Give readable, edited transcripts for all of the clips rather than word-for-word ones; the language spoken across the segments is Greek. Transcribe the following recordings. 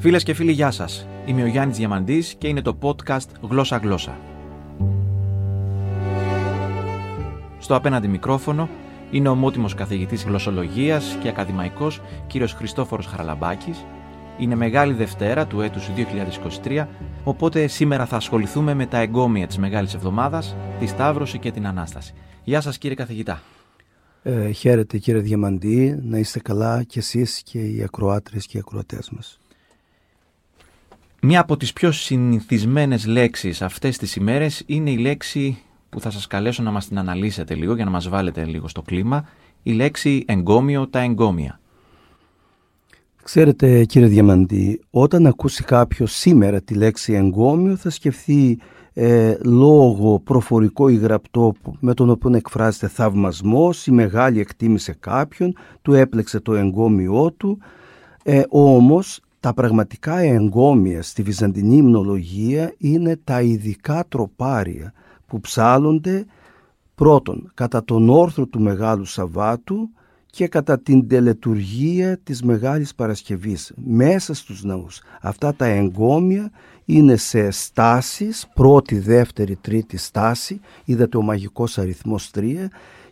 Φίλες και φίλοι, γεια σας. Είμαι ο Γιάννης Διαμαντής και είναι το podcast Γλώσσα Γλώσσα. Στο απέναντι μικρόφωνο είναι ο ομότιμος καθηγητής γλωσσολογίας και ακαδημαϊκός κύριος Χριστόφορος Χαραλαμπάκης. Είναι Μεγάλη Δευτέρα του έτους 2023, οπότε σήμερα θα ασχοληθούμε με τα εγκόμια της Μεγάλης Εβδομάδας, τη Σταύρωση και την Ανάσταση. Γεια σας κύριε καθηγητά. Χαίρετε κύριε Διαμαντή, να είστε καλά κι εσείς και οι ακροάτρες και οι ακροατές μας. Μία από τις πιο συνηθισμένες λέξεις αυτές τις ημέρες είναι η λέξη που θα σας καλέσω να μας την αναλύσετε λίγο για να μας βάλετε λίγο στο κλίμα, η λέξη εγκόμιο, τα εγκόμια. Ξέρετε κύριε Διαμαντή, όταν ακούσει κάποιος σήμερα τη λέξη εγκόμιο θα σκεφτεί λόγο προφορικό ή γραπτό με τον οποίο εκφράζεται θαυμασμός, η μεγάλη εκτίμησε κάποιον, του έπλεξε το εγκόμιό του, όμως τα πραγματικά εγκόμια στη βυζαντινή υμνολογία είναι τα ειδικά τροπάρια που ψάλλονται πρώτον κατά τον όρθρο του Μεγάλου Σαββάτου και κατά την τελετουργία της Μεγάλης Παρασκευής μέσα στους ναούς. Αυτά τα εγκόμια είναι σε στάσεις, πρώτη, δεύτερη, τρίτη στάση, είδατε ο μαγικός αριθμός 3,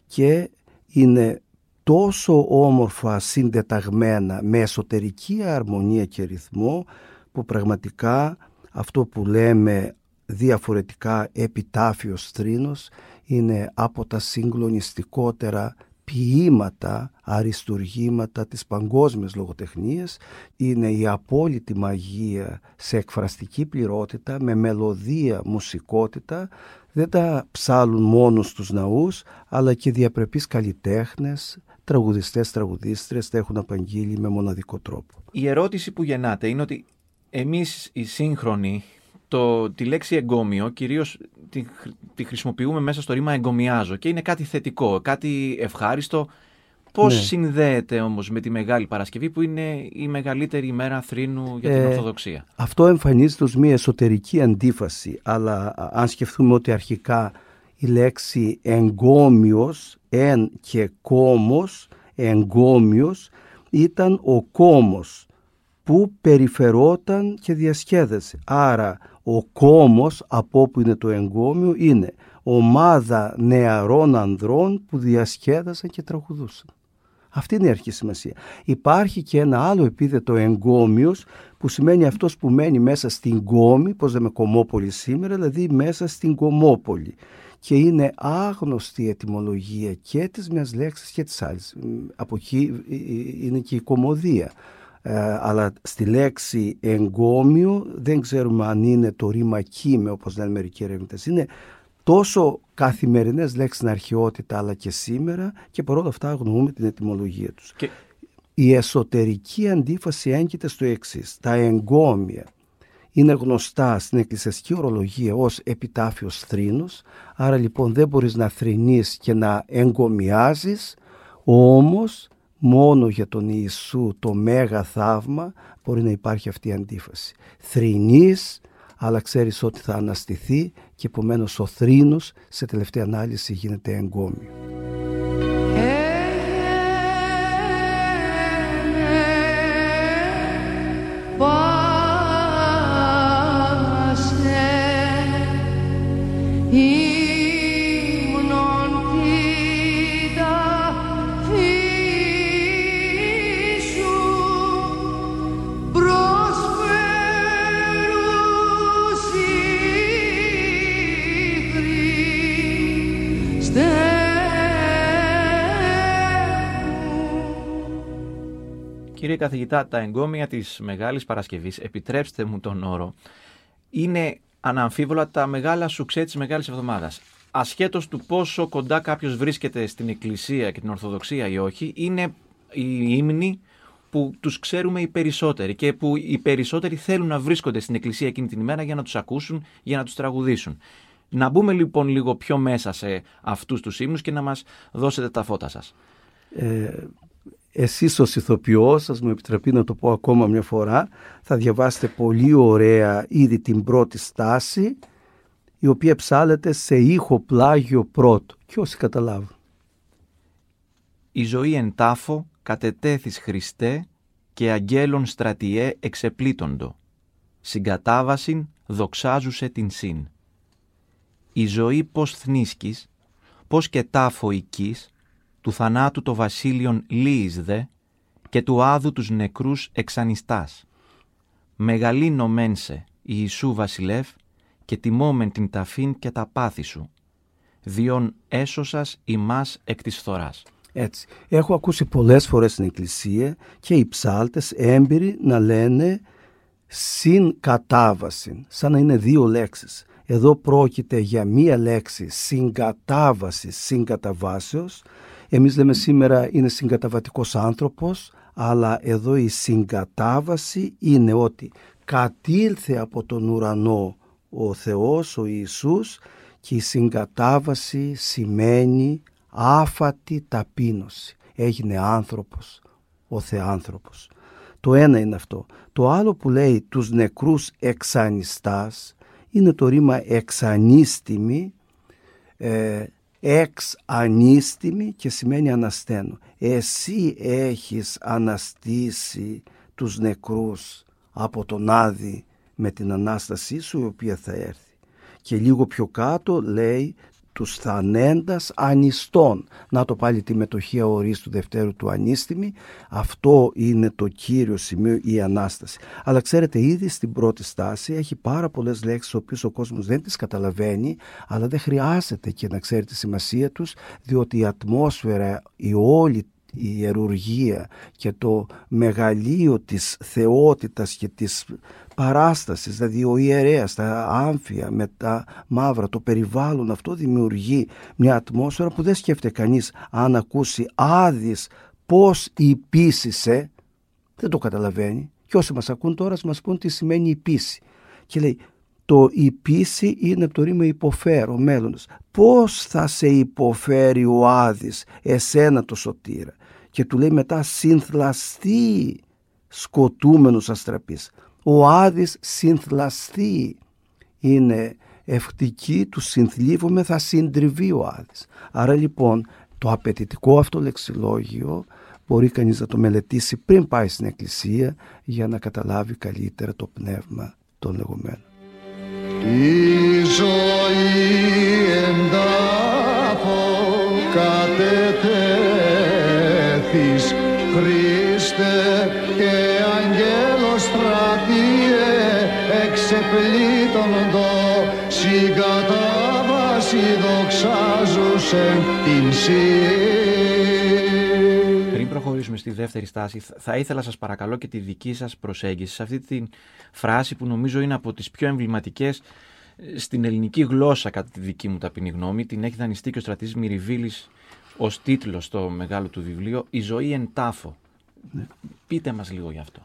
και είναι τόσο όμορφα συντεταγμένα με εσωτερική αρμονία και ρυθμό που πραγματικά αυτό που λέμε διαφορετικά επιτάφιος θρήνος είναι από τα συγκλονιστικότερα ποίηματα, αριστουργήματα της παγκόσμιας λογοτεχνίας. Είναι η απόλυτη μαγεία σε εκφραστική πληρότητα, με μελωδία, μουσικότητα. Δεν τα ψάλουν μόνο στους ναούς, αλλά και διαπρεπείς καλλιτέχνες, τραγουδιστές, τραγουδίστρες τα έχουν απαγγείλει με μοναδικό τρόπο. Η ερώτηση που γεννάται είναι ότι εμείς οι σύγχρονοι τη λέξη εγκόμιο κυρίως τη χρησιμοποιούμε μέσα στο ρήμα εγκομιάζω και είναι κάτι θετικό, κάτι ευχάριστο. Πώς συνδέεται όμως με τη Μεγάλη Παρασκευή που είναι η μεγαλύτερη ημέρα θρήνου για την Ορθοδοξία? Αυτό εμφανίζεται ως μια εσωτερική αντίφαση, αλλά αν σκεφτούμε ότι αρχικά η λέξη εγκόμιος, εν και κόμος, εγκόμιος ήταν ο κόμος που περιφερόταν και διασκέδασε. Άρα ο κόμος, από όπου είναι το εγκόμιο, είναι ομάδα νεαρών ανδρών που διασκέδασαν και τραγουδούσαν. Αυτή είναι η αρχή σημασία. Υπάρχει και ένα άλλο επίδετο εγκόμιος που σημαίνει αυτός που μένει μέσα στην κόμη, πως λέμε κομμόπολη σήμερα, δηλαδή μέσα στην κομμόπολη. Και είναι άγνωστη η ετυμολογία και της μιας λέξης και της άλλης. Από εκεί είναι και η κομμωδία. Αλλά στη λέξη εγκόμιο δεν ξέρουμε αν είναι το ρήμα κήμε, όπως λένε μερικοί ερευνητές. Είναι τόσο καθημερινές λέξεις στην αρχαιότητα αλλά και σήμερα, και παρόλα αυτά αγνοούμε την ετυμολογία τους. Και η εσωτερική αντίφαση έγκυται στο εξής. Τα εγκόμια είναι γνωστά στην εκκλησιαστική ορολογία ως επιτάφιος θρήνος, άρα λοιπόν δεν μπορείς να θρηνείς και να εγκομιάζεις, όμως μόνο για τον Ιησού, το μέγα θαύμα, μπορεί να υπάρχει αυτή η αντίφαση. Θρηνείς, αλλά ξέρεις ότι θα αναστηθεί, και επομένως ο θρήνος σε τελευταία ανάλυση γίνεται εγκόμιο. Κύριε καθηγητά, τα εγκόμια της Μεγάλης Παρασκευής, επιτρέψτε μου τον όρο, είναι αναμφίβολα τα μεγάλα σουξέ της Μεγάλης Εβδομάδας. Ασχέτως του πόσο κοντά κάποιος βρίσκεται στην Εκκλησία και την Ορθοδοξία ή όχι, είναι οι ύμνοι που τους ξέρουμε οι περισσότεροι και που οι περισσότεροι θέλουν να βρίσκονται στην Εκκλησία εκείνη την ημέρα για να τους ακούσουν, για να τους τραγουδήσουν. Να μπούμε λοιπόν λίγο πιο μέσα σε αυτούς τους ύμνους και να μας δώσετε τα φώτα σας. Εσείς ως ηθοποιός, σας μου επιτραπεί να το πω ακόμα μια φορά, θα διαβάσετε πολύ ωραία ήδη την πρώτη στάση, η οποία ψάλλεται σε ήχο πλάγιο πρώτο, και όσοι καταλάβουν. Η ζωή εν τάφο κατετέθης Χριστέ και αγγέλων στρατιέ εξεπλήττοντο, συγκατάβασιν δοξάζουσε την σύν. Η ζωή πως θνίσκης, πως και τάφο οικής, του θανάτου το βασίλειον λύης δε, και του άδου τους νεκρούς εξανιστάς. Μεγαλύνω μεν σε, Ιησού βασιλεύ, και τιμόμεν την ταφήν και τα πάθη σου, διόν έσωσας ημάς εκ της θωράς. Έτσι, έχω ακούσει πολλές φορές στην Εκκλησία και οι ψάλτες έμπειροι να λένε συγκατάβαση, σαν να είναι δύο λέξεις. Εδώ πρόκειται για μία λέξη, συγκατάβαση, συγκαταβάσεως. Εμείς λέμε σήμερα είναι συγκαταβατικός άνθρωπος, αλλά εδώ η συγκατάβαση είναι ότι κατήλθε από τον ουρανό ο Θεός, ο Ιησούς, και η συγκατάβαση σημαίνει άφατη ταπείνωση. Έγινε άνθρωπος, ο Θεάνθρωπος. Το ένα είναι αυτό. Το άλλο που λέει τους νεκρούς εξανιστάς είναι το ρήμα εξανίστημη, εξανίστημη και σημαίνει ανασταίνω. Εσύ έχεις αναστήσει τους νεκρούς από τον Άδη με την Ανάστασή σου η οποία θα έρθει. Και λίγο πιο κάτω λέει τους θανέντας ανιστών. Να το πάλι τη μετοχία ορίς του Δευτέρου του ανίστημη. Αυτό είναι το κύριο σημείο, η Ανάσταση. Αλλά ξέρετε, ήδη στην πρώτη στάση έχει πάρα πολλές λέξεις τις οποίες ο κόσμος δεν τις καταλαβαίνει, αλλά δεν χρειάζεται και να ξέρει τη σημασία τους, διότι η ατμόσφαιρα, η όλη η ιερουργία και το μεγαλείο της θεότητας και της παράστασης, δηλαδή ο ιερέας, τα άμφια με τα μαύρα, το περιβάλλον αυτό δημιουργεί μια ατμόσφαιρα που δεν σκέφτεται κανείς. Αν ακούσει Άδης πώς υπήσισε, δεν το καταλαβαίνει, και όσοι μας ακούν τώρα μας πούν τι σημαίνει υπήσι. Και λέει το υπήσι είναι από το ρήμα υποφέρω, μέλλοντας. Πώς θα σε υποφέρει ο Άδης εσένα το σωτήρα? Και του λέει μετά συνθλαστεί σκοτούμενος αστραπής. Ο Άδης συνθλαστεί, είναι ευτική, του συνθλίβομαι, θα συντριβεί ο Άδης. Άρα λοιπόν το απαιτητικό αυτό λεξιλόγιο μπορεί κανείς να το μελετήσει πριν πάει στην εκκλησία για να καταλάβει καλύτερα το πνεύμα των λεγόμενων. Η ζωή εντάφο κατετέθης, Χριστέ και αγγέλος στρατιέ εξεπλήττοντο, συγκατάβαση δοξάζουσεν την σύν. Πριν προχωρήσουμε στη δεύτερη στάση, θα ήθελα σας παρακαλώ και τη δική σας προσέγγιση σε αυτή τη φράση που νομίζω είναι από τις πιο εμβληματικές στην ελληνική γλώσσα, κατά τη δική μου ταπεινή γνώμη. Την έχει δανειστεί και ο Στράτης Μυριβίλης ως τίτλο στο μεγάλο του βιβλίο, «Η ζωή εν τάφο». Ναι. Πείτε μας λίγο γι' αυτό.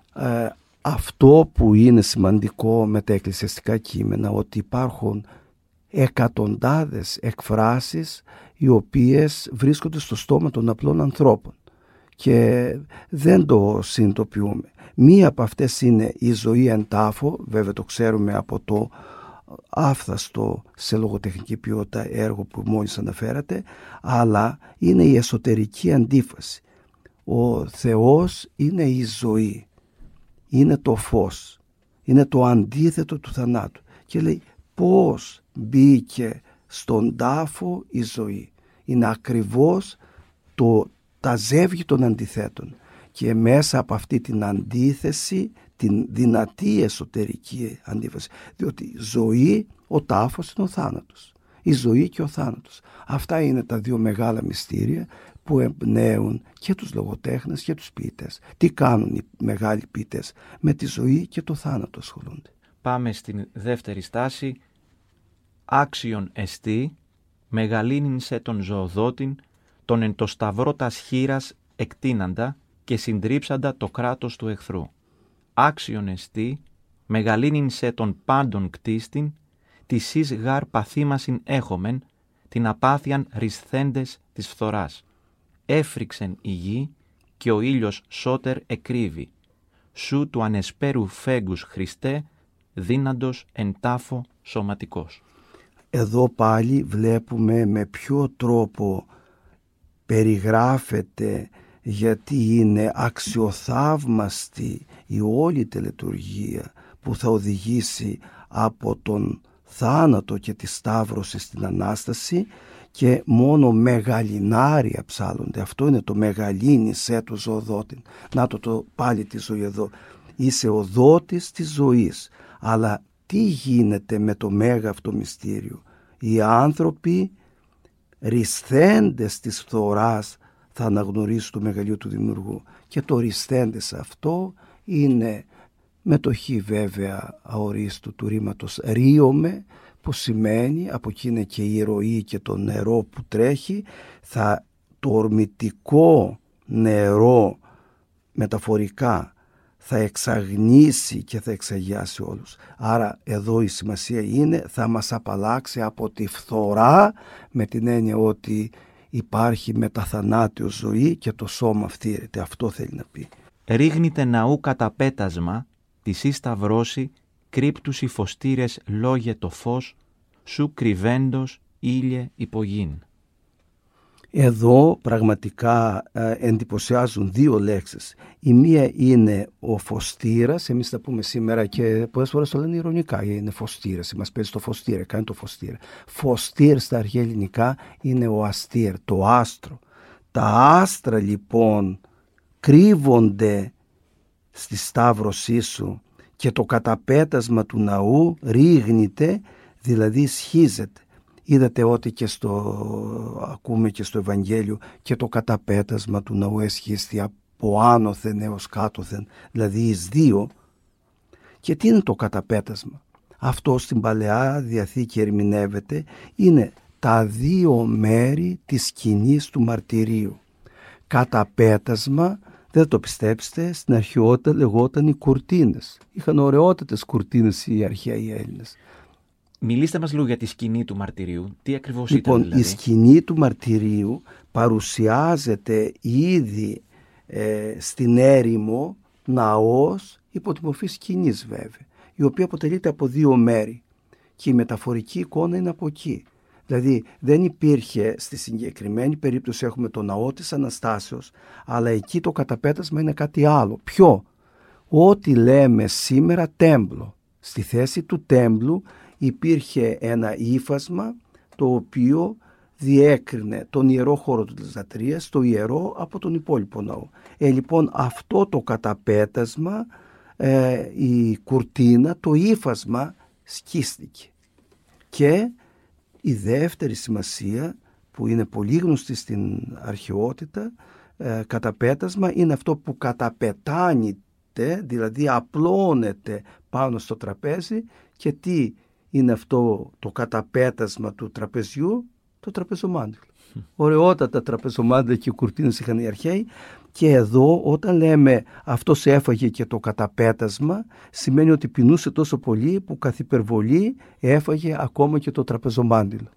Αυτό που είναι σημαντικό με τα εκκλησιαστικά κείμενα, ότι υπάρχουν εκατοντάδες εκφράσεις οι οποίες βρίσκονται στο στόμα των απλών ανθρώπων και δεν το συνειδητοποιούμε. Μία από αυτές είναι η ζωή εν τάφο, βέβαια το ξέρουμε από το άφθαστο σε λογοτεχνική ποιότητα έργο που μόλις αναφέρατε, αλλά είναι η εσωτερική αντίφαση. Ο Θεός είναι η ζωή, είναι το φως, είναι το αντίθετο του θανάτου, και λέει πώς μπήκε στον τάφο η ζωή. Είναι ακριβώς τα ζεύγη των αντιθέτων, και μέσα από αυτή την αντίθεση, την δυνατή εσωτερική αντίφαση, διότι η ζωή, ο τάφος είναι ο θάνατος, η ζωή και ο θάνατος. Αυτά είναι τα δύο μεγάλα μυστήρια που εμπνέουν και τους λογοτέχνες και τους ποιητές. Τι κάνουν οι μεγάλοι ποιητές? Με τη ζωή και το θάνατο ασχολούνται. Πάμε στην δεύτερη στάση. Άξιον εστί μεγαλύνην σε τον ζωοδότην, τον εν το σταυρό τας χήρας εκτείναντα και συντρίψαντα το κράτος του εχθρού. Άξιον εστί μεγαλύνην σε τον πάντων κτίστην, της εις γάρ παθήμασιν έχομεν, την απάθειαν ρυσθέντες της φθοράς. Έφρυξεν η γη και ο ήλιος σώτερ εκρύβει. Σου του ανεσπέρου φέγγους Χριστέ, δύναντος εν τάφο σωματικός. Εδώ πάλι βλέπουμε με ποιο τρόπο περιγράφεται γιατί είναι αξιοθαύμαστη η όλη τελετουργία που θα οδηγήσει από τον θάνατο και τη σταύρωση στην Ανάσταση, και μόνο μεγαλινάρια ψάλλονται. Αυτό είναι το μεγαλύνισέ του ζωοδότην. Να το πάλι τη ζωή εδώ. Είσαι οδότης της ζωής. Αλλά τι γίνεται με το μέγα αυτό μυστήριο? Οι άνθρωποι ρυσθέντες της φθοράς θα αναγνωρίσουν το μεγαλείο του Δημιουργού. Και το ρυσθέντες αυτό είναι μετοχή βέβαια αορίστου του ρήματος ρίωμε, που σημαίνει, από εκεί είναι και η ροή και το νερό που τρέχει, θα το ορμητικό νερό μεταφορικά θα εξαγνίσει και θα εξαγιάσει όλους. Άρα εδώ η σημασία είναι θα μας απαλλάξει από τη φθορά, με την έννοια ότι υπάρχει μεταθανάτιο ζωή και το σώμα φτύρεται. Αυτό θέλει να πει. Ρίγνεται ναού κατά πέτασμα, τη σύ σταυρώσει, κρύπτους οι φωστήρες λόγε το φως, σου κρυβέντος ήλιε υπογείν. Εδώ πραγματικά εντυπωσιάζουν δύο λέξεις. Η μία είναι ο φωστήρας, εμείς τα πούμε σήμερα και πολλές φορές το λένε ειρωνικά, είναι φωστήρας, μας παίζει το φωστήρα, κάνει το φωστήρα. Φωστήρ στα αρχαία ελληνικά είναι ο αστήρ, το άστρο. Τα άστρα λοιπόν κρύβονται στη σταύρωσή σου και το καταπέτασμα του ναού ρίγνεται, δηλαδή σχίζεται. Είδατε ότι και ακούμε και στο Ευαγγέλιο, και το καταπέτασμα του ναού εσχίστη από άνωθεν έως κάτωθεν, δηλαδή εις δύο. Και τι είναι το καταπέτασμα? Αυτό στην Παλαιά Διαθήκη ερμηνεύεται, είναι τα δύο μέρη της σκηνής του μαρτυρίου. Καταπέτασμα, δεν το πιστέψετε, στην αρχαιότητα λεγόταν οι κουρτίνες. Είχαν ωραιότατες κουρτίνες οι αρχαίοι Έλληνες. Μιλήστε μας λίγο για τη σκηνή του μαρτυρίου. Τι ακριβώς ήταν δηλαδή? Η σκηνή του μαρτυρίου παρουσιάζεται ήδη στην έρημο ναός υπό τη μορφή σκηνής βέβαια, η οποία αποτελείται από δύο μέρη και η μεταφορική εικόνα είναι από εκεί. Δηλαδή δεν υπήρχε στη συγκεκριμένη περίπτωση, έχουμε το ναό της Αναστάσεως, αλλά εκεί το καταπέτασμα είναι κάτι άλλο. Ποιο? Ό,τι λέμε σήμερα τέμπλο. Στη θέση του τέμπλου υπήρχε ένα ύφασμα το οποίο διέκρινε τον ιερό χώρο της λατρείας, το ιερό από τον υπόλοιπο ναό. Λοιπόν, αυτό το καταπέτασμα, η κουρτίνα, το ύφασμα σκίστηκε. Και η δεύτερη σημασία που είναι πολύ γνωστή στην αρχαιότητα, καταπέτασμα είναι αυτό που καταπετάνεται, δηλαδή απλώνεται πάνω στο τραπέζι. Και τι είναι αυτό το καταπέτασμα του τραπεζιού? Το τραπεζομάντιλο. Ωραιότατα τραπεζομάντιλα και οι κουρτίνες είχαν οι αρχαίοι. Και εδώ όταν λέμε αυτός έφαγε και το καταπέτασμα, σημαίνει ότι πεινούσε τόσο πολύ που καθ' υπερβολή έφαγε ακόμα και το τραπεζομάντιλο.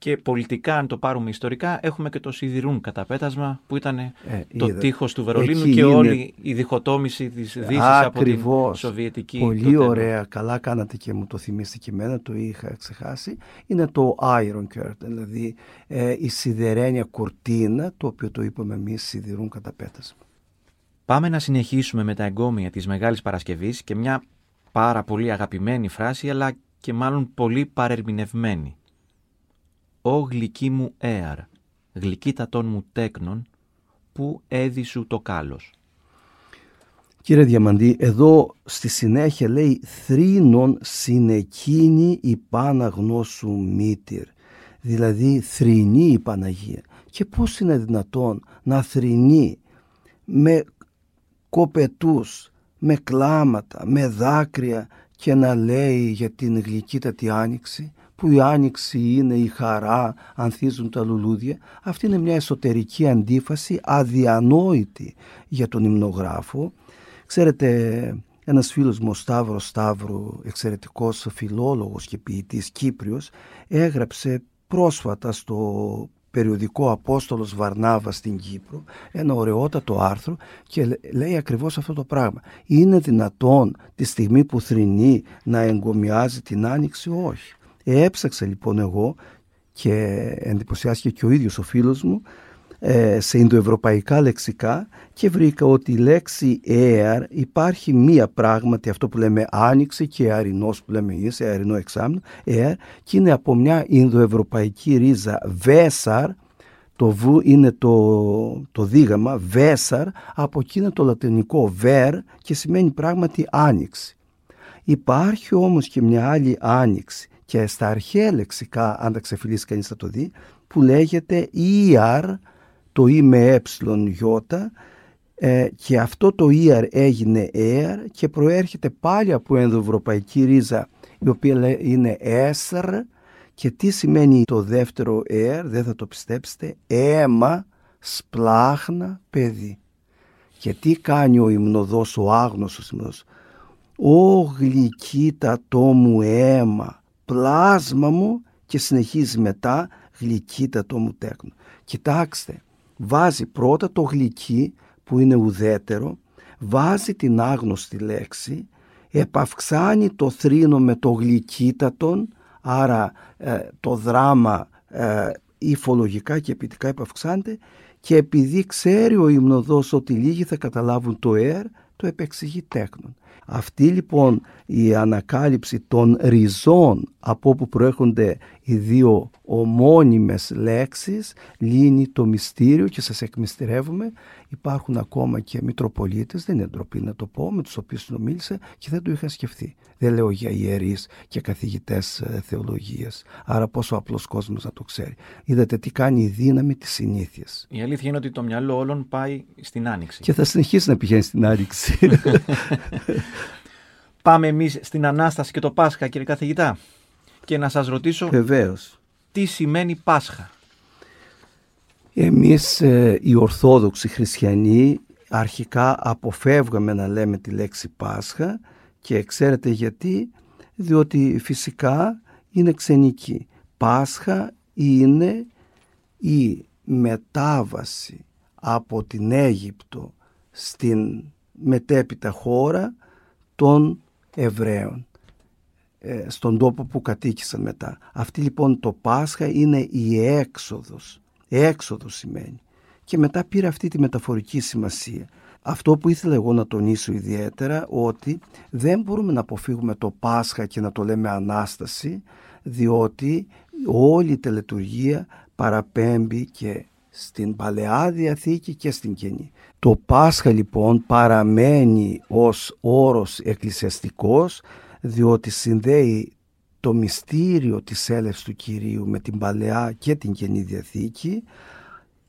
Και πολιτικά, αν το πάρουμε ιστορικά, έχουμε και το σιδηρούν καταπέτασμα που ήταν το τείχος του Βερολίνου και όλη η διχοτόμηση της Δύσης από την Σοβιετική. Πολύ ωραία, καλά κάνατε και μου το θυμίσετε και εμένα, το είχα ξεχάσει. Είναι το Iron Curtain, δηλαδή η σιδερένια κουρτίνα, το οποίο το είπαμε εμείς σιδηρούν καταπέτασμα. Πάμε να συνεχίσουμε με τα εγκόμια της Μεγάλης Παρασκευής και μια πάρα πολύ αγαπημένη φράση, αλλά και μάλλον πολύ παρερμηνευμένη. «Ω γλυκή μου έαρ, γλυκύτατον μου τέκνον, που έδισου το κάλος». Κύριε Διαμαντή, εδώ στη συνέχεια λέει «θρήνων συνεκίνη η πάνα γνώσου μήτηρ», δηλαδή θρηνεί η Παναγία. Και πώς είναι δυνατόν να θρηνεί με κοπετούς, με κλάματα, με δάκρυα και να λέει για την γλυκύτατη Άνοιξη, που η άνοιξη είναι η χαρά, ανθίζουν τα λουλούδια. Αυτή είναι μια εσωτερική αντίφαση αδιανόητη για τον υμνογράφο. Ξέρετε, ένας φίλος μου, ο Σταύρος Σταύρου, εξαιρετικός φιλόλογος και ποιητής Κύπριος, έγραψε πρόσφατα στο περιοδικό Απόστολος Βαρνάβα στην Κύπρο ένα ωραιότατο άρθρο και λέει ακριβώς αυτό το πράγμα. Είναι δυνατόν τη στιγμή που θρηνεί να εγκομιάζει την άνοιξη? Όχι. Έψαξα λοιπόν εγώ και εντυπωσιάστηκε και ο ίδιος ο φίλος μου σε Ινδοευρωπαϊκά λεξικά και βρήκα ότι η λέξη air υπάρχει μία πράγματι, αυτό που λέμε άνοιξη και αερινός που λέμε είσαι, αερινό εξάμηνο, air, και είναι από μια Ινδοευρωπαϊκή ρίζα βέσαρ, το β είναι το δίγαμα, βέσαρ, από εκεί είναι το λατινικό ver και σημαίνει πράγματι άνοιξη. Υπάρχει όμως και μια άλλη άνοιξη και στα αρχαία λεξικά, αν τα ξεφυλίσει κανείς θα το δει, που λέγεται ER, το E με ε, και αυτό το ER έγινε ER και προέρχεται πάλι από ενδοευρωπαϊκή ρίζα η οποία είναι ESR. Και τι σημαίνει το δεύτερο ER, δεν θα το πιστέψετε, αίμα, σπλάχνα, παιδί. Και τι κάνει ο υμνοδός, ο άγνωστος υμνοδός, «Ω γλυκύτατό μου αίμα, πλάσμα μου», και συνεχίζει μετά «γλυκύτατό μου τέκνο». Κοιτάξτε, βάζει πρώτα το γλυκύ που είναι ουδέτερο, βάζει την άγνωστη λέξη, επαυξάνει το θρήνο με το γλυκύτατον, άρα το δράμα υφολογικά και ποιητικά επαυξάνεται, και επειδή ξέρει ο υμνοδός ότι λίγοι θα καταλάβουν το «ερ», το επεξηγεί τέκνον. Αυτή λοιπόν η ανακάλυψη των ριζών από όπου προέρχονται οι δύο ομώνυμες λέξεις λύνει το μυστήριο και σας εκμυστηρεύουμε. Υπάρχουν ακόμα και μητροπολίτες, δεν είναι ντροπή να το πω, με τους οποίους συνομίλησα και δεν το είχα σκεφτεί. Δεν λέω για ιερείς και καθηγητές θεολογίας, άρα πόσο απλός κόσμος να το ξέρει. Είδατε τι κάνει η δύναμη της συνήθειας. Η αλήθεια είναι ότι το μυαλό όλων πάει στην άνοιξη. Και θα συνεχίσει να πηγαίνει στην άνοιξη. Πάμε εμείς στην Ανάσταση και το Πάσχα, κύριε καθηγητά, και να σας ρωτήσω, βεβαίως, τι σημαίνει Πάσχα. Εμείς οι Ορθόδοξοι Χριστιανοί αρχικά αποφεύγαμε να λέμε τη λέξη Πάσχα και ξέρετε γιατί, διότι φυσικά είναι ξενική. Πάσχα είναι η μετάβαση από την Αίγυπτο στην μετέπειτα χώρα των Εβραίων, στον τόπο που κατοίκησαν μετά. Αυτή λοιπόν το Πάσχα είναι η έξοδος. Έξοδος σημαίνει. Και μετά πήρε αυτή τη μεταφορική σημασία. Αυτό που ήθελα εγώ να τονίσω ιδιαίτερα, ότι δεν μπορούμε να αποφύγουμε το Πάσχα και να το λέμε Ανάσταση, διότι όλη η τελετουργία παραπέμπει και στην Παλαιά Διαθήκη και στην Καινή. Το Πάσχα λοιπόν παραμένει ως όρος εκκλησιαστικός, διότι συνδέει το μυστήριο της έλευσης του Κυρίου με την Παλαιά και την Καινή Διαθήκη.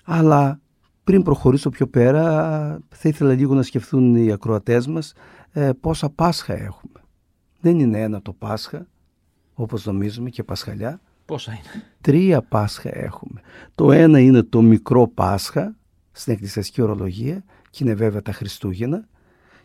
Αλλά πριν προχωρήσω πιο πέρα, θα ήθελα λίγο να σκεφτούν οι ακροατές μας πόσα Πάσχα έχουμε. Δεν είναι ένα το Πάσχα, όπως νομίζουμε, και Πασχαλιά. Πόσα είναι? 3 Πάσχα έχουμε. Το ένα είναι το μικρό Πάσχα στην εκκλησιαστική ορολογία και είναι βέβαια τα Χριστούγεννα,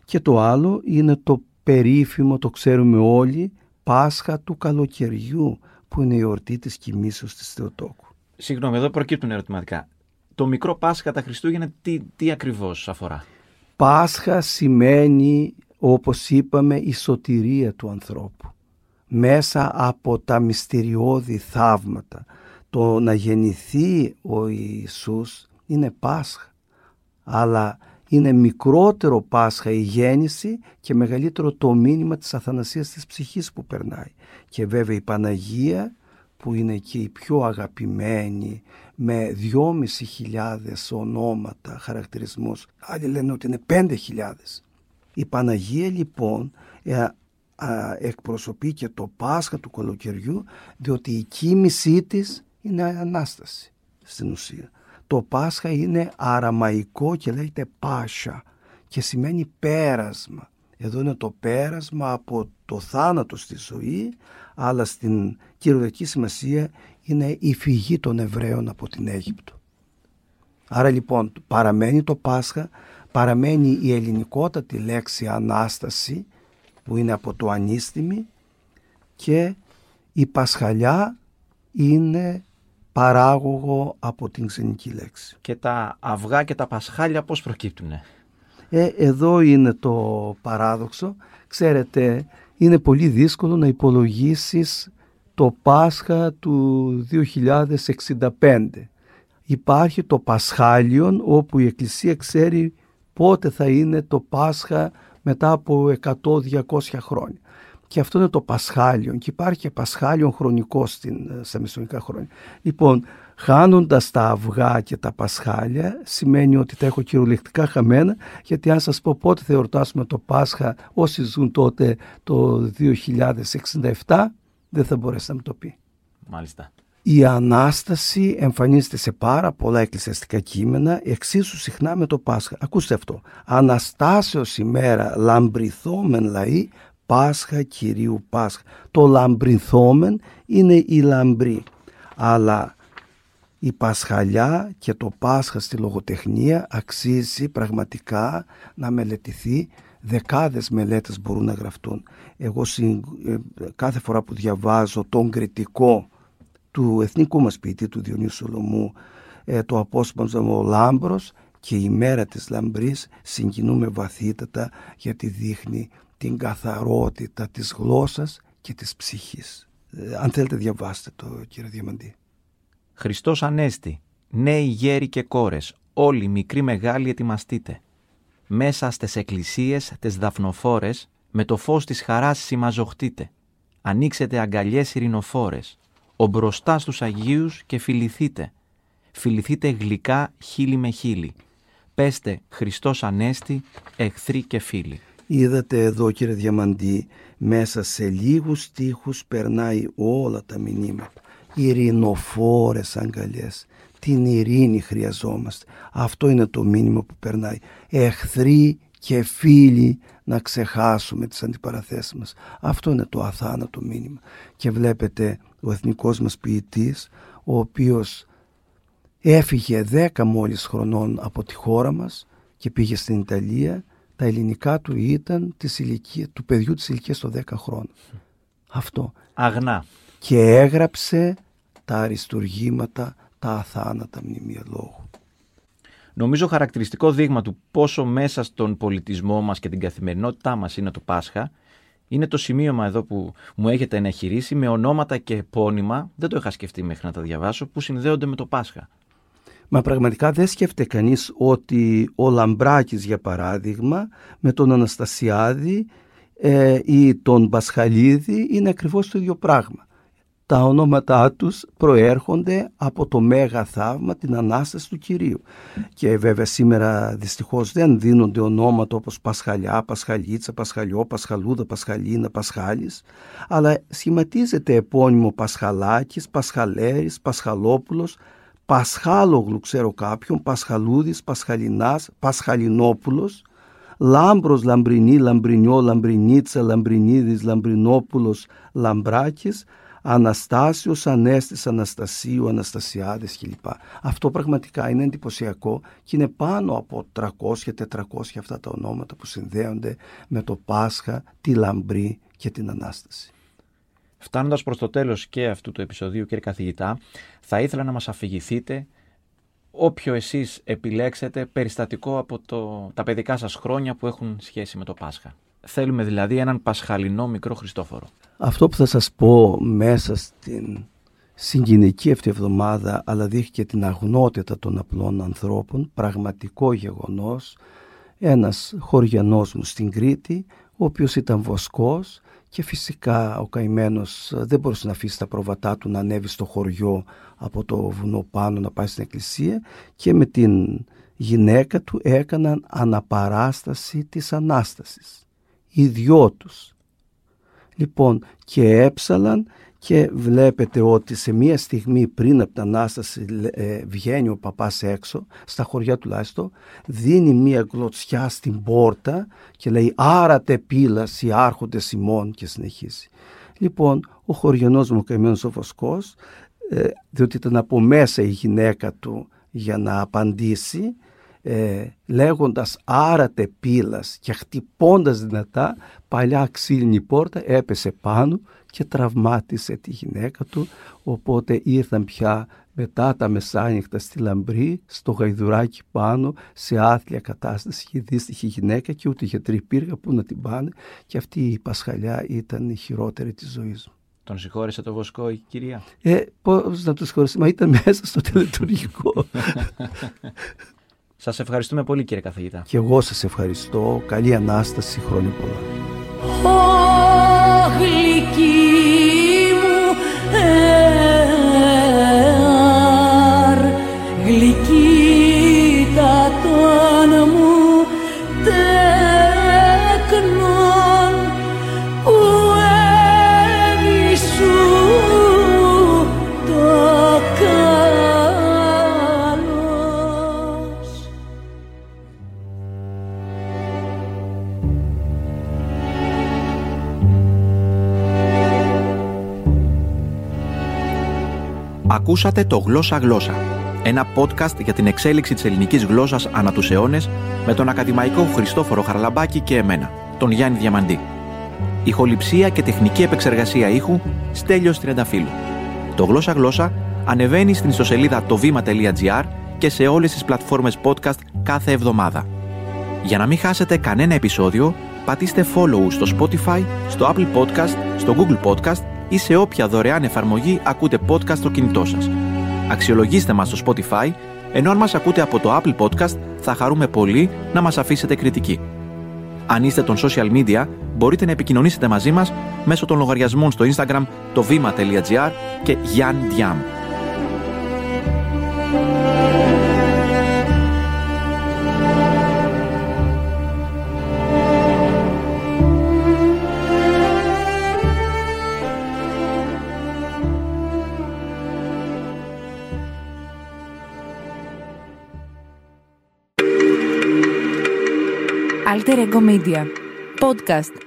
και το άλλο είναι το περίφημο, το ξέρουμε όλοι, Πάσχα του καλοκαιριού, που είναι η εορτή της κοιμήσεως της Θεοτόκου. Συγγνώμη, εδώ προκύπτουν ερωτηματικά. Το μικρό Πάσχα τα Χριστούγεννα τι ακριβώς αφορά? Πάσχα σημαίνει, όπως είπαμε, η σωτηρία του ανθρώπου μέσα από τα μυστηριώδη θαύματα. Το να γεννηθεί ο Ιησούς είναι Πάσχα, αλλά είναι μικρότερο Πάσχα η γέννηση και μεγαλύτερο το μήνυμα της αθανασίας της ψυχής που περνάει. Και βέβαια η Παναγία, που είναι και η πιο αγαπημένη, με 2.500 ονόματα, χαρακτηρισμούς, άλλοι λένε ότι είναι 5.000. Η Παναγία λοιπόν εκπροσωπεί και το Πάσχα του καλοκαιριού, διότι η κοίμησή της είναι Ανάσταση στην ουσία. Το Πάσχα είναι αραμαϊκό και λέγεται Πάσα και σημαίνει πέρασμα. Εδώ είναι το πέρασμα από το θάνατο στη ζωή, αλλά στην κυριολεκτική σημασία είναι η φυγή των Εβραίων από την Αίγυπτο. Άρα λοιπόν παραμένει το Πάσχα, παραμένει η ελληνικότατη λέξη Ανάσταση, που είναι από το ανίστημη, και η Πασχαλιά είναι παράγωγο από την ξενική λέξη. Και τα αυγά και τα πασχάλια πώς προκύπτουνε? Εδώ είναι το παράδοξο. Ξέρετε, είναι πολύ δύσκολο να υπολογίσεις το Πάσχα του 2065. υπάρχει το Πασχάλιον, όπου η Εκκλησία ξέρει πότε θα είναι το Πάσχα μετά από 100-200 χρόνια. Και αυτό είναι το Πασχάλιον, και υπάρχει και Πασχάλιον χρονικό στα μεσαιωνικά χρόνια. Λοιπόν, χάνοντας τα αυγά και τα Πασχάλια σημαίνει ότι τα έχω κυριολεκτικά χαμένα, γιατί αν σας πω πότε θα εορτάσουμε το Πάσχα, όσοι ζουν τότε το 2067 δεν θα μπορέσει να μου το πει. Μάλιστα. Η Ανάσταση εμφανίζεται σε πάρα πολλά εκκλησιαστικά κείμενα, εξίσου συχνά με το Πάσχα. Ακούστε αυτό. Αναστάσεως ημέρα λαμπριθόμεν λαοί, Πάσχα Κυρίου Πάσχα. Το λαμπριθόμεν είναι η λαμπρή. Αλλά η Πασχαλιά και το Πάσχα στη λογοτεχνία αξίζει πραγματικά να μελετηθεί. Δεκάδες μελέτες μπορούν να γραφτούν. Εγώ κάθε φορά που διαβάζω τον κριτικό του εθνικού μας ποιητή, του Διονύσου Σολωμού, το απόσπασμα «Ο Λάμπρος» και η μέρα της λαμπρής, συγκινούμε βαθύτατα, γιατί δείχνει την καθαρότητα της γλώσσας και της ψυχής. Αν θέλετε, διαβάστε το, κύριε Διαμαντή. Χριστός Ανέστη, νέοι γέροι και κόρες, όλοι μικροί μεγάλοι ετοιμαστείτε. Μέσα στις εκκλησίες, τις δαφνοφόρες, με το φως της χαράς συμμαζοχτείτε. Ανοίξετε αγκαλιές ειρηνοφόρες, ομπροστά στους Αγίους και φιληθείτε. Φιληθείτε γλυκά χείλη με χείλη. Πέστε Χριστός Ανέστη, εχθροί και φίλοι. Είδατε εδώ, κύριε Διαμαντή, μέσα σε λίγους στίχους περνάει όλα τα μηνύματα. Ειρηνοφόρες αγκαλιές. Την ειρήνη χρειαζόμαστε. Αυτό είναι το μήνυμα που περνάει. Εχθροί και φίλοι, να ξεχάσουμε τις αντιπαραθέσεις μας. Αυτό είναι το αθάνατο μήνυμα. Και βλέπετε ο εθνικός μας ποιητής, ο οποίος έφυγε 10 μόλις χρονών από τη χώρα μας και πήγε στην Ιταλία. Τα ελληνικά του ήταν του παιδιού της ηλικίας των 10 χρόνων. Αυτό. Αγνά. Και έγραψε τα αριστουργήματα, τα αθάνατα μνημεία λόγου. Νομίζω χαρακτηριστικό δείγμα του πόσο μέσα στον πολιτισμό μας και την καθημερινότητά μας είναι το Πάσχα, είναι το σημείωμα εδώ που μου έχετε εναχειρίσει με ονόματα και επώνυμα, δεν το είχα σκεφτεί μέχρι να τα διαβάσω, που συνδέονται με το Πάσχα. Μα πραγματικά δεν σκέφτεται κανείς ότι ο Λαμπράκης, για παράδειγμα, με τον Αναστασιάδη ή τον Πασχαλίδη είναι ακριβώς το ίδιο πράγμα. Τα ονόματά τους προέρχονται από το Μέγα Θαύμα, την Ανάσταση του Κυρίου. Και βέβαια σήμερα δυστυχώς δεν δίνονται ονόματα όπως Πασχαλιά, Πασχαλίτσα, Πασχαλιό, Πασχαλούδα, Πασχαλίνα, Πασχάλης, αλλά σχηματίζεται επώνυμο Πασχαλάκης, Πασχαλέρης, Πασχαλόπουλος, Πασχάλογλου ξέρω κάποιον, Πασχαλούδης, Πασχαλινάς, Πασχαλινόπουλος, Λάμπρος, Λαμπρινή, Λαμπρινιό, Λαμπρινίτσα, Λαμπρινίδης, Λαμπρινόπουλος, Λαμπράκης, Αναστάσιος, Ανέστης, Αναστασίου, Αναστασιάδης κλπ. Αυτό πραγματικά είναι εντυπωσιακό και είναι πάνω από 300-400 αυτά τα ονόματα που συνδέονται με το Πάσχα, τη Λαμπρή και την Ανάσταση. Φτάνοντας προς το τέλος και αυτού του επεισοδίου, κύριε καθηγητά, θα ήθελα να μας αφηγηθείτε όποιο εσείς επιλέξετε περιστατικό από τα παιδικά σας χρόνια που έχουν σχέση με το Πάσχα. Θέλουμε δηλαδή έναν πασχαλινό μικρό Χριστόφορο. Αυτό που θα σας πω μέσα στην συγκινητική αυτή εβδομάδα, αλλά δείχνει και την αγνότητα των απλών ανθρώπων, πραγματικό γεγονός, ένας χωριανός μου στην Κρήτη, ο οποίος ήταν βοσκός και φυσικά ο καημένος δεν μπορούσε να αφήσει τα πρόβατά του να ανέβει στο χωριό από το βουνό πάνω να πάει στην εκκλησία, και με την γυναίκα του έκαναν αναπαράσταση της Ανάστασης. Οι δυο τους. Λοιπόν, και έψαλαν, και βλέπετε ότι σε μία στιγμή πριν από την Ανάσταση βγαίνει ο παπάς έξω, στα χωριά τουλάχιστον, δίνει μία γλωτσιά στην πόρτα και λέει «Άρατε πύλας οι άρχοντες ημών» και συνεχίζει. Λοιπόν, ο χωριανός μου καημένος ο βοσκός, διότι ήταν από μέσα η γυναίκα του για να απαντήσει, λέγοντας «Άρατε πύλας» και χτυπώντας δυνατά, παλιά ξύλινη πόρτα έπεσε πάνω και τραυμάτισε τη γυναίκα του, οπότε ήρθαν πια μετά τα μεσάνυχτα στη Λαμπρή, στο γαϊδουράκι πάνω, σε άθλια κατάσταση, και δύστιχη γυναίκα, και ούτε γιατροί υπήρχαν που να την πάνε, και αυτή η Πασχαλιά ήταν η χειρότερη της ζωής μου. Τον συγχώρησε το βοσκό η κυρία? Πώς να τον συγχωρήσει, μα ήταν μέσα στο τελετουργικό. Σας ευχαριστούμε πολύ κύριε καθηγητά. Και εγώ σας ευχαριστώ. Καλή Ανάσταση, χρόνια πολλά. Ω γλυκή μου εαρ, γλυκή τα τόνα μου τέκνον που έβησου το καλός. Ακούσατε το Γλώσσα Γλώσσα, ένα podcast για την εξέλιξη της ελληνικής γλώσσας ανά τους αιώνες, με τον ακαδημαϊκό Χριστόφορο Χαραλαμπάκη και εμένα, τον Γιάννη Διαμαντή. Ηχοληψία και τεχνική επεξεργασία ήχου, Στέλιος Τριανταφύλλου. Το Γλώσσα Γλώσσα ανεβαίνει στην ιστοσελίδα tovima.gr και σε όλες τις πλατφόρμες podcast κάθε εβδομάδα. Για να μην χάσετε κανένα επεισόδιο, πατήστε follow στο Spotify, στο Apple Podcast, στο Google Podcast ή σε όποια δωρεάν εφαρμογή ακούτε podcast στο κινητό σας. Αξιολογήστε μας στο Spotify, ενώ αν μας ακούτε από το Apple Podcast θα χαρούμε πολύ να μας αφήσετε κριτική. Αν είστε των social media, μπορείτε να επικοινωνήσετε μαζί μας μέσω των λογαριασμών στο Instagram tovima.gr και yandiam. Alter Ego Media Podcast.